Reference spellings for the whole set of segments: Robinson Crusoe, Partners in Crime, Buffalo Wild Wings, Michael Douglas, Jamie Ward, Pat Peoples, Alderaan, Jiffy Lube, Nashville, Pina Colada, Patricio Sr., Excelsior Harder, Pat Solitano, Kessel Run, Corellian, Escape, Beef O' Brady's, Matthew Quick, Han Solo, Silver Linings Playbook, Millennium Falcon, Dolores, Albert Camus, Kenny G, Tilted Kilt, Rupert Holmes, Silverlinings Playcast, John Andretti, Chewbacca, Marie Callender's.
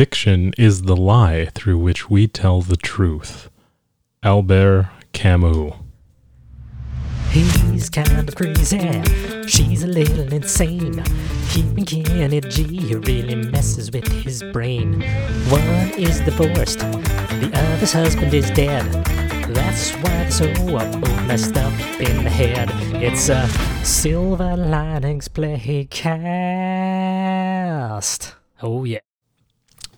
Fiction is the lie through which we tell the truth. Albert Camus. He's kind of crazy, she's a little insane. Keeping Kenny G really messes with his brain. One is divorced, the other's husband is dead. That's why they're so messed up in the head. It's a Silver Linings Playcast. Oh yeah.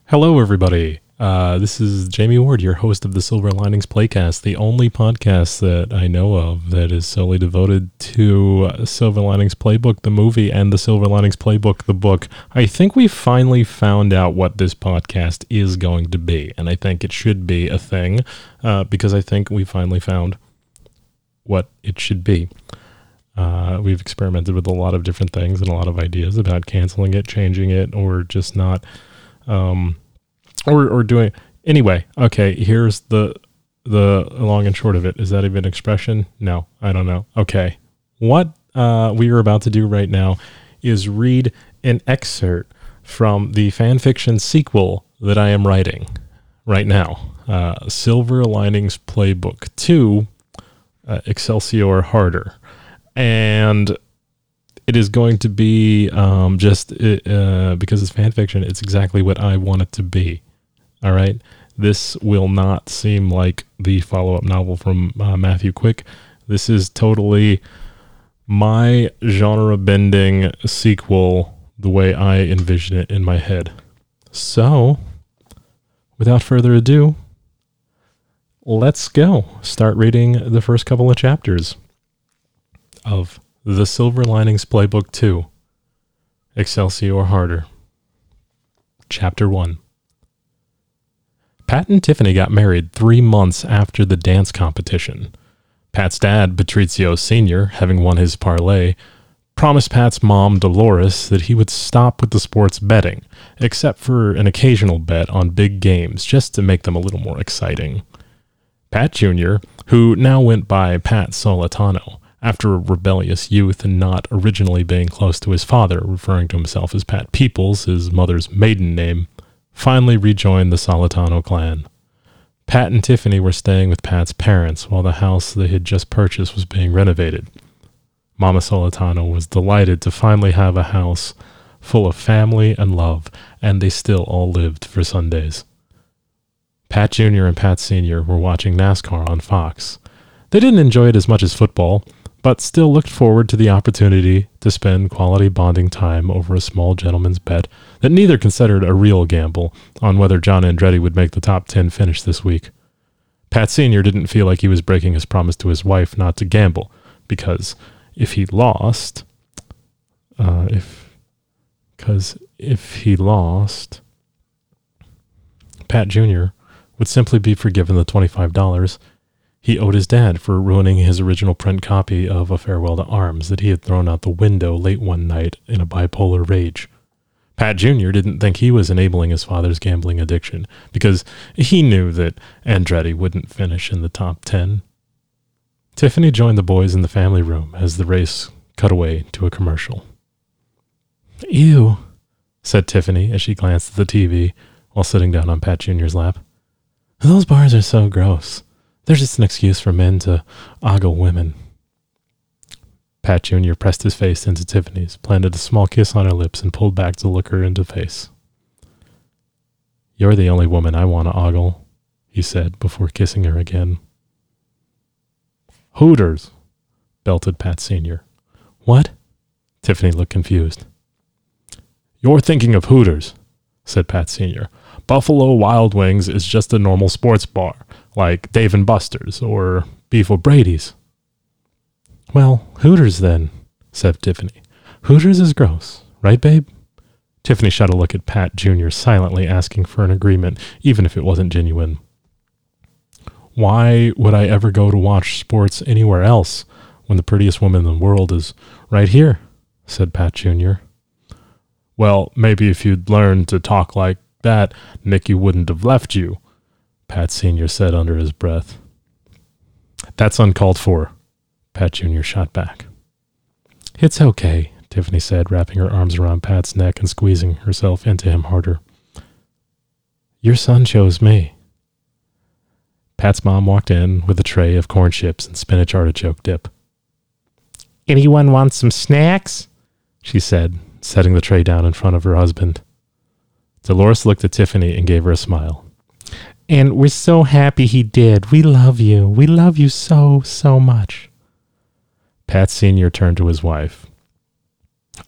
Hello everybody. This is Jamie Ward, your host of the Silver Linings Playcast, the only podcast that I know of that is solely devoted to Silver Linings Playbook, the movie, and the Silver Linings Playbook, the book. I think we finally found out what this podcast is going to be, and I think it should be a thing, because I think we finally found what it should be. We've experimented with a lot of different things and a lot of ideas about canceling it, changing it, or just not... Or doing anyway. Okay, here's the long and short of it. Is that even an expression? No, I don't know. Okay, what we are about to do right now is read an excerpt from the fan fiction sequel that I am writing right now. Silver Linings Playbook 2, Excelsior Harder, and it is going to be because it's fan fiction. It's exactly what I want it to be. All right. This will not seem like the follow-up novel from Matthew Quick. This is totally my genre-bending sequel, the way I envision it in my head. So, without further ado, let's go. Start reading the first couple of chapters of The Silver Linings Playbook 2, Excelsior Harder. Chapter 1. Pat and Tiffany got married 3 months after the dance competition. Pat's dad, Patricio Sr., having won his parlay, promised Pat's mom, Dolores, that he would stop with the sports betting, except for an occasional bet on big games, just to make them a little more exciting. Pat Jr., who now went by Pat Solitano, after a rebellious youth and not originally being close to his father, referring to himself as Pat Peoples, his mother's maiden name, finally rejoined the Solitano clan. Pat and Tiffany were staying with Pat's parents while the house they had just purchased was being renovated. Mama Solitano was delighted to finally have a house full of family and love, and they still all lived for Sundays. Pat Jr. and Pat Sr. were watching NASCAR on Fox. They didn't enjoy it as much as football, but still looked forward to the opportunity to spend quality bonding time over a small gentleman's bet that neither considered a real gamble on whether John Andretti would make the top 10 finish this week. Pat Sr. didn't feel like he was breaking his promise to his wife not to gamble, because if he lost... Pat Jr. would simply be forgiven the $25 he owed his dad for ruining his original print copy of A Farewell to Arms that he had thrown out the window late one night in a bipolar rage. Pat Jr. didn't think he was enabling his father's gambling addiction, because he knew that Andretti wouldn't finish in the top 10. Tiffany joined the boys in the family room as the race cut away to a commercial. "Ew," said Tiffany as she glanced at the TV while sitting down on Pat Jr.'s lap. "Those bars are so gross. They're just an excuse for men to ogle women." Pat Jr. pressed his face into Tiffany's, planted a small kiss on her lips, and pulled back to look her in the face. "You're the only woman I want to ogle," he said before kissing her again. "Hooters," belted Pat Sr. "What?" Tiffany looked confused. "You're thinking of Hooters," said Pat Sr. "Buffalo Wild Wings is just a normal sports bar, like Dave and Buster's or Beef O' Brady's." "Well, Hooters then," said Tiffany. "Hooters is gross, right, babe?" Tiffany shot a look at Pat Jr., silently asking for an agreement, even if it wasn't genuine. "Why would I ever go to watch sports anywhere else when the prettiest woman in the world is right here?" said Pat Jr. "Well, maybe if you'd learned to talk like that, Nikki wouldn't have left you," Pat Sr. said under his breath. "That's uncalled for," Pat Jr. shot back. "It's okay," Tiffany said, wrapping her arms around Pat's neck and squeezing herself into him harder. Your son chose me. Pat's mom walked in with a tray of corn chips and spinach artichoke dip. Anyone want some snacks? She said, setting the tray down in front of her husband. Dolores looked at Tiffany and gave her a smile. And we're so happy he did. We love you. We love you so, so much. Pat Sr. turned to his wife.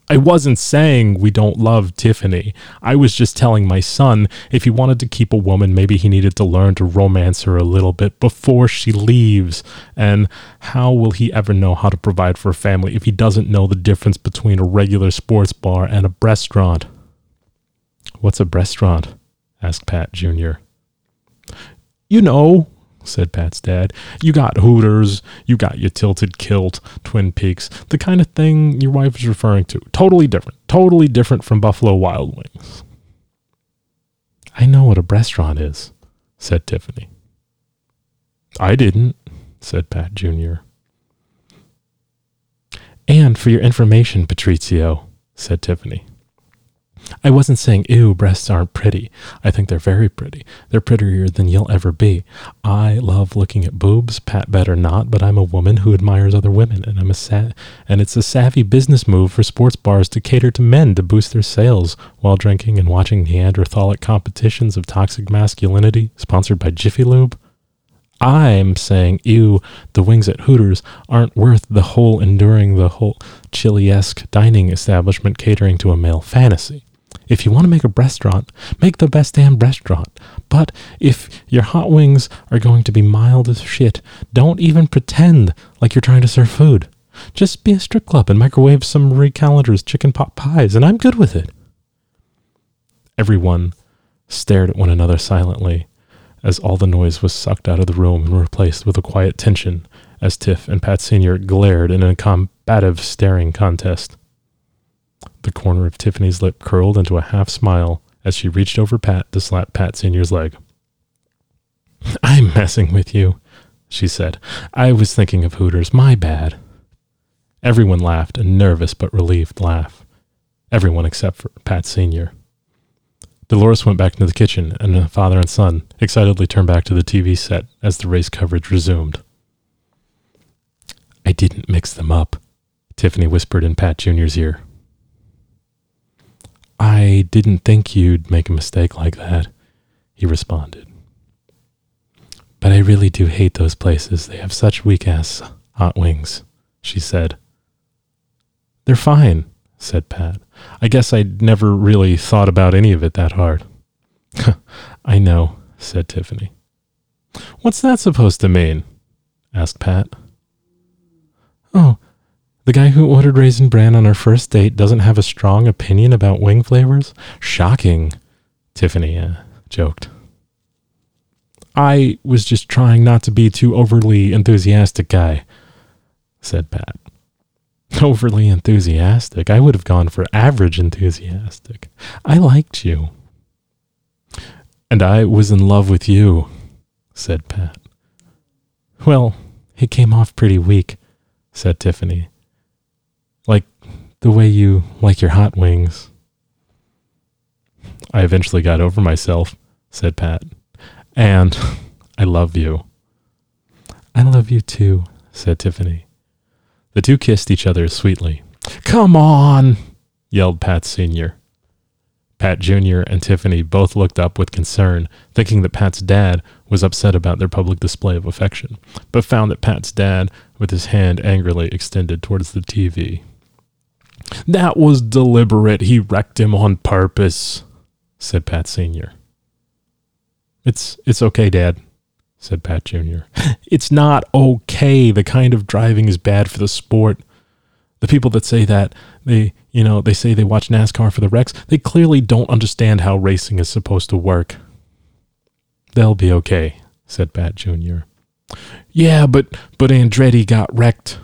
I wasn't saying we don't love Tiffany. I was just telling my son if he wanted to keep a woman, maybe he needed to learn to romance her a little bit before she leaves. And how will he ever know how to provide for a family if he doesn't know the difference between a regular sports bar and a breastrestaurant? What's a breastrestaurant? Asked Pat Jr. You know, said Pat's dad. You got Hooters, you got your Tilted Kilt, Twin Peaks, the kind of thing your wife is referring to. Totally different from Buffalo Wild Wings. I know what a restaurant is, said Tiffany. I didn't, said Pat Jr. And for your information, Patricio, said Tiffany. I wasn't saying, ew, breasts aren't pretty. I think they're very pretty. They're prettier than you'll ever be. I love looking at boobs, Pat better not, but I'm a woman who admires other women, and it's a savvy business move for sports bars to cater to men to boost their sales while drinking and watching Neanderthalic competitions of toxic masculinity sponsored by Jiffy Lube. I'm saying, ew, the wings at Hooters aren't worth the whole enduring the whole chili-esque dining establishment catering to a male fantasy. If you want to make a restaurant, make the best damn restaurant. But if your hot wings are going to be mild as shit, don't even pretend like you're trying to serve food. Just be a strip club and microwave some Marie Callender's chicken pot pies, and I'm good with it. Everyone stared at one another silently as all the noise was sucked out of the room and replaced with a quiet tension as Tiff and Pat Sr. glared in a combative staring contest. The corner of Tiffany's lip curled into a half-smile as she reached over Pat to slap Pat Sr.'s leg. I'm messing with you, she said. I was thinking of Hooters. My bad. Everyone laughed, a nervous but relieved laugh. Everyone except for Pat Sr. Dolores went back into the kitchen, and the father and son excitedly turned back to the TV set as the race coverage resumed. I didn't mix them up, Tiffany whispered in Pat Jr.'s ear. I didn't think you'd make a mistake like that, he responded. But I really do hate those places. They have such weak-ass hot wings, she said. They're fine, said Pat. I guess I'd never really thought about any of it that hard. I know, said Tiffany. What's that supposed to mean? Asked Pat. Oh, the guy who ordered Raisin Bran on our first date doesn't have a strong opinion about wing flavors? Shocking, Tiffany joked. I was just trying not to be too overly enthusiastic guy, said Pat. Overly enthusiastic? I would have gone for average enthusiastic. I liked you. And I was in love with you, said Pat. Well, it came off pretty weak, said Tiffany. Like the way you like your hot wings. I eventually got over myself, said Pat. And I love you. I love you too, said Tiffany. The two kissed each other sweetly. Come on, yelled Pat Sr. Pat Jr. and Tiffany both looked up with concern, thinking that Pat's dad was upset about their public display of affection, but found that Pat's dad, with his hand angrily extended towards the TV. That was deliberate. He wrecked him on purpose, said Pat Sr. It's okay, Dad, said Pat Jr. It's not okay. The kind of driving is bad for the sport. The people that say that, they say they watch NASCAR for the wrecks. They clearly don't understand how racing is supposed to work. They'll be okay, said Pat Jr. Yeah, but Andretti got wrecked.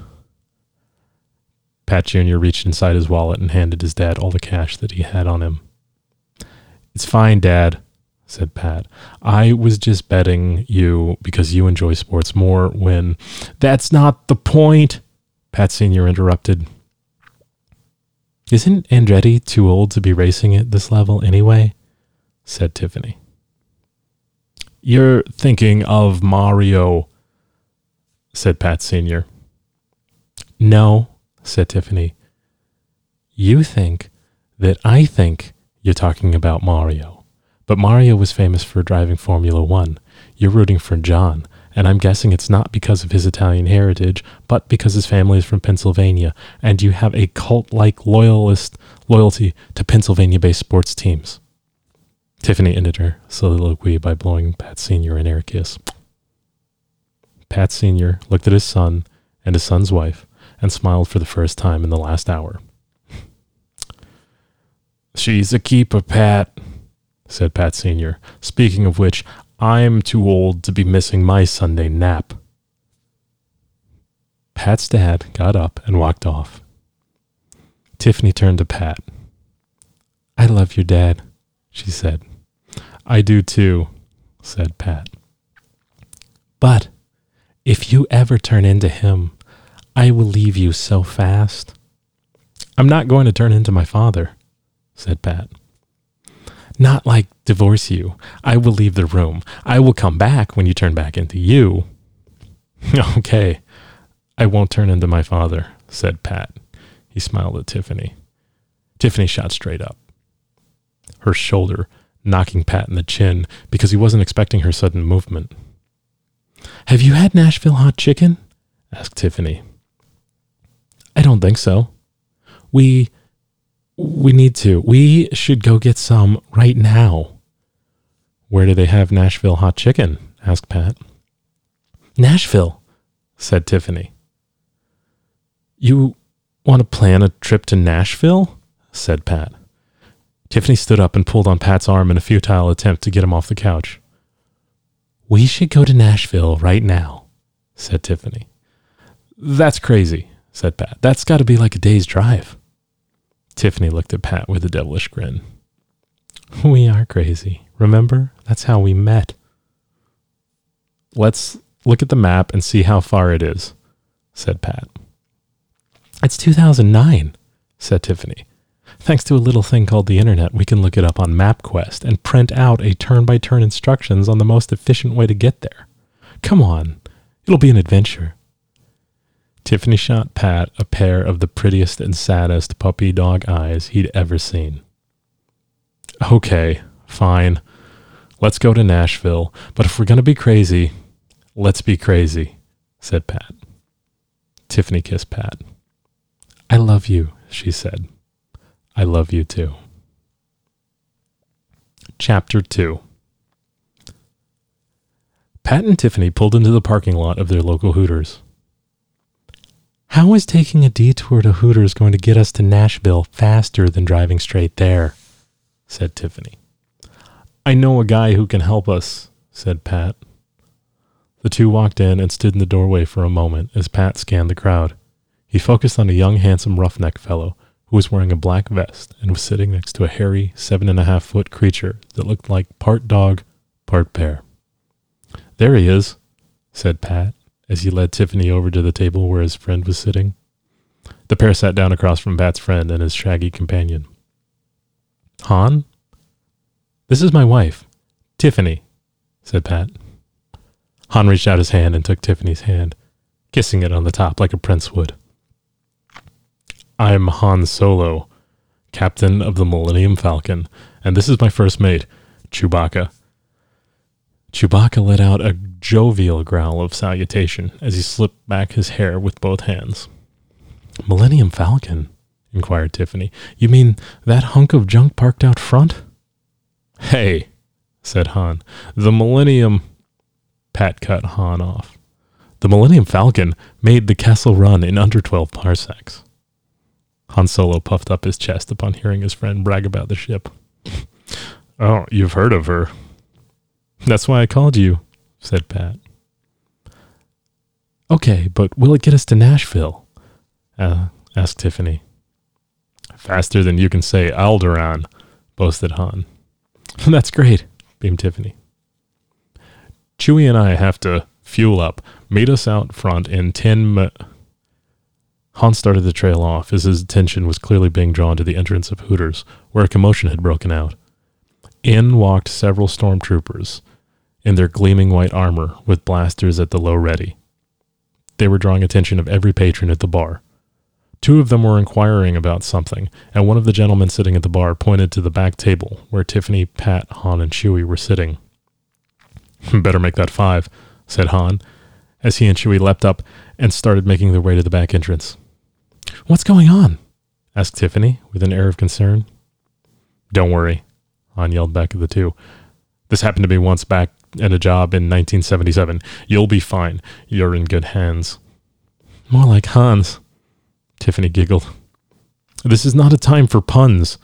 Pat Jr. reached inside his wallet and handed his dad all the cash that he had on him. It's fine, Dad, said Pat. I was just betting you because you enjoy sports more when... That's not the point, Pat Sr. interrupted. Isn't Andretti too old to be racing at this level anyway? Said Tiffany. "You're thinking of Mario," said Pat Sr. "No," said Tiffany. "You think that I think you're talking about Mario. But Mario was famous for driving Formula One. You're rooting for John, and I'm guessing it's not because of his Italian heritage, but because his family is from Pennsylvania, and you have a cult-like loyalty to Pennsylvania-based sports teams." Tiffany ended her soliloquy by blowing Pat Sr. an air kiss. Pat Sr. looked at his son and his son's wife and smiled for the first time in the last hour. "She's a keeper, Pat," said Pat Sr. "Speaking of which, I'm too old to be missing my Sunday nap." Pat's dad got up and walked off. Tiffany turned to Pat. "I love your dad," she said. "I do too," said Pat. "But if you ever turn into him, I will leave you so fast." "I'm not going to turn into my father," said Pat. "Not like divorce you. I will leave the room. I will come back when you turn back into you." "Okay, I won't turn into my father," said Pat. He smiled at Tiffany. Tiffany shot straight up, her shoulder knocking Pat in the chin because he wasn't expecting her sudden movement. "Have you had Nashville hot chicken?" asked Tiffany. "I don't think so." We need to. We should go get some right now." "Where do they have Nashville hot chicken?" asked Pat. "Nashville," said Tiffany. "You want to plan a trip to Nashville?" said Pat. Tiffany stood up and pulled on Pat's arm in a futile attempt to get him off the couch. "We should go to Nashville right now," said Tiffany. "That's crazy," said Pat. "That's got to be like a day's drive." Tiffany looked at Pat with a devilish grin. "We are crazy. Remember, that's how we met." "Let's look at the map and see how far it is," said Pat. "It's 2009, said Tiffany. "Thanks to a little thing called the internet, we can look it up on MapQuest and print out a turn-by-turn instructions on the most efficient way to get there. Come on, it'll be an adventure." Tiffany shot Pat a pair of the prettiest and saddest puppy dog eyes he'd ever seen. "Okay, fine. Let's go to Nashville, but if we're going to be crazy, let's be crazy," said Pat. Tiffany kissed Pat. "I love you," she said. "I love you too." Chapter 2. Pat and Tiffany pulled into the parking lot of their local Hooters. "How is taking a detour to Hooters going to get us to Nashville faster than driving straight there?" said Tiffany. "I know a guy who can help us," said Pat. The two walked in and stood in the doorway for a moment as Pat scanned the crowd. He focused on a young, handsome, roughneck fellow who was wearing a black vest and was sitting next to a hairy, 7.5-foot creature that looked like part dog, part bear. "There he is," said Pat, as he led Tiffany over to the table where his friend was sitting. The pair sat down across from Pat's friend and his shaggy companion. "Han? This is my wife, Tiffany," said Pat. Han reached out his hand and took Tiffany's hand, kissing it on the top like a prince would. "I'm Han Solo, captain of the Millennium Falcon, and this is my first mate, Chewbacca." Chewbacca let out a jovial growl of salutation as he slipped back his hair with both hands. "Millennium Falcon?" inquired Tiffany. "You mean that hunk of junk parked out front?" "Hey," said Han. "The Millennium..." Pat cut Han off. "The Millennium Falcon made the Kessel Run in under 12 parsecs. Han Solo puffed up his chest upon hearing his friend brag about the ship. "Oh, you've heard of her." "That's why I called you," said Pat. "Okay, but will it get us to Nashville?" asked Tiffany. "Faster than you can say Alderaan," boasted Han. "That's great," beamed Tiffany. "Chewie and I have to fuel up. Meet us out front in 10 Han started to trail off as his attention was clearly being drawn to the entrance of Hooters, where a commotion had broken out. In walked several stormtroopers, in their gleaming white armor with blasters at the low ready. They were drawing attention of every patron at the bar. Two of them were inquiring about something, and one of the gentlemen sitting at the bar pointed to the back table where Tiffany, Pat, Han, and Chewie were sitting. "Better make that 5, said Han, as he and Chewie leapt up and started making their way to the back entrance. "What's going on?" asked Tiffany with an air of concern. "Don't worry," Han yelled back at the two. "This happened to me once back at a job in 1977. You'll be fine. You're in good hands." "More like Han's," Tiffany giggled. "This is not a time for puns,"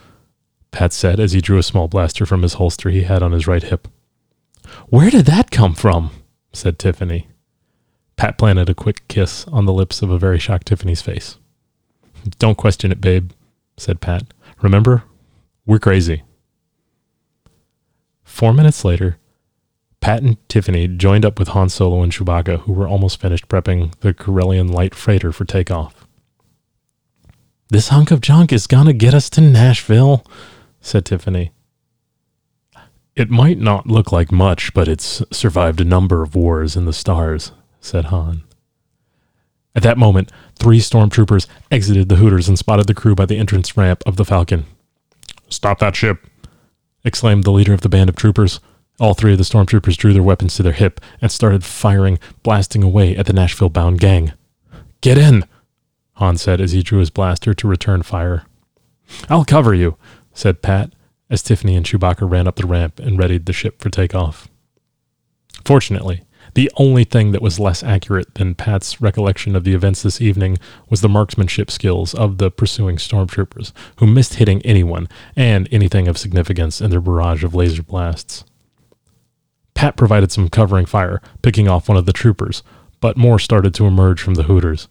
Pat said as he drew a small blaster from his holster he had on his right hip. "Where did that come from?" said Tiffany. Pat planted a quick kiss on the lips of a very shocked Tiffany's face. "Don't question it, babe," said Pat. "Remember, we're crazy." 4 minutes later, Pat and Tiffany joined up with Han Solo and Chewbacca, who were almost finished prepping the Corellian light freighter for takeoff. "This hunk of junk is gonna get us to Nashville," said Tiffany. "It might not look like much, but it's survived a number of wars in the stars," said Han. At that moment, 3 stormtroopers exited the Hooters and spotted the crew by the entrance ramp of the Falcon. "Stop that ship!" exclaimed the leader of the band of troopers. All 3 of the stormtroopers drew their weapons to their hip and started firing, blasting away at the Nashville-bound gang. "Get in," Han said as he drew his blaster to return fire. "I'll cover you," said Pat, as Tiffany and Chewbacca ran up the ramp and readied the ship for takeoff. Fortunately, the only thing that was less accurate than Pat's recollection of the events this evening was the marksmanship skills of the pursuing stormtroopers, who missed hitting anyone and anything of significance in their barrage of laser blasts. Pat provided some covering fire, picking off one of the troopers, but more started to emerge from the Hooters.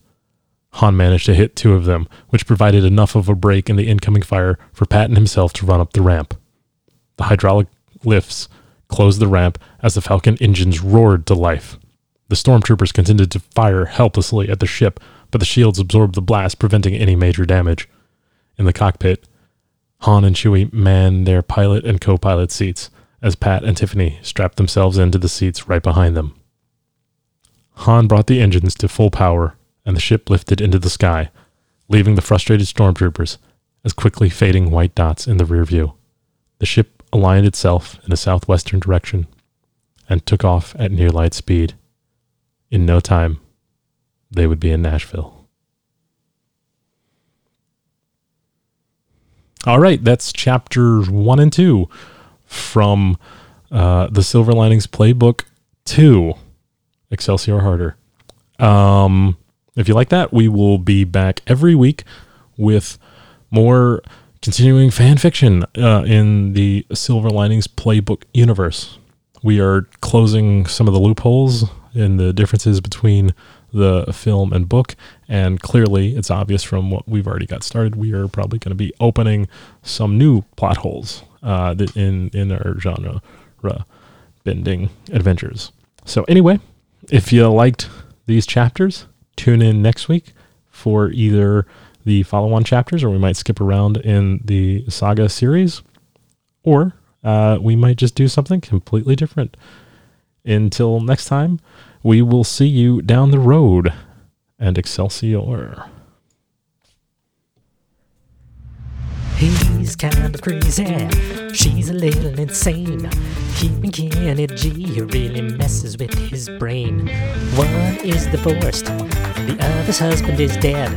Han managed to hit 2 of them, which provided enough of a break in the incoming fire for Pat and himself to run up the ramp. The hydraulic lifts closed the ramp as the Falcon engines roared to life. The stormtroopers continued to fire helplessly at the ship, but the shields absorbed the blast, preventing any major damage. In the cockpit, Han and Chewie manned their pilot and co-pilot seats, as Pat and Tiffany strapped themselves into the seats right behind them. Han brought the engines to full power, and the ship lifted into the sky, leaving the frustrated stormtroopers as quickly fading white dots in the rear view. The ship aligned itself in a southwestern direction and took off at near light speed. In no time, they would be in Nashville. All right, that's chapters 1 and 2. From the Silver Linings Playbook 2, Excelsior Harder. If you like that, we will be back every week with more continuing fan fiction in the Silver Linings Playbook universe. We are closing some of the loopholes in the differences between the film and book, and clearly it's obvious from what we've already got started, we are probably going to be opening some new plot holes in our genre bending adventures. So anyway, if you liked these chapters, tune in next week for either the follow-on chapters, or we might skip around in the saga series, or we might just do something completely different. Until next time, we will see you down the road, and Excelsior. He's kind of crazy, she's a little insane. Keeping Kenny G really messes with his brain. One is divorced, the other's husband is dead.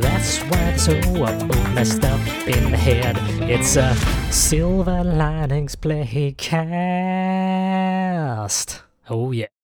That's why they're so both messed up in the head. It's a Silver Linings Playcast. Oh yeah.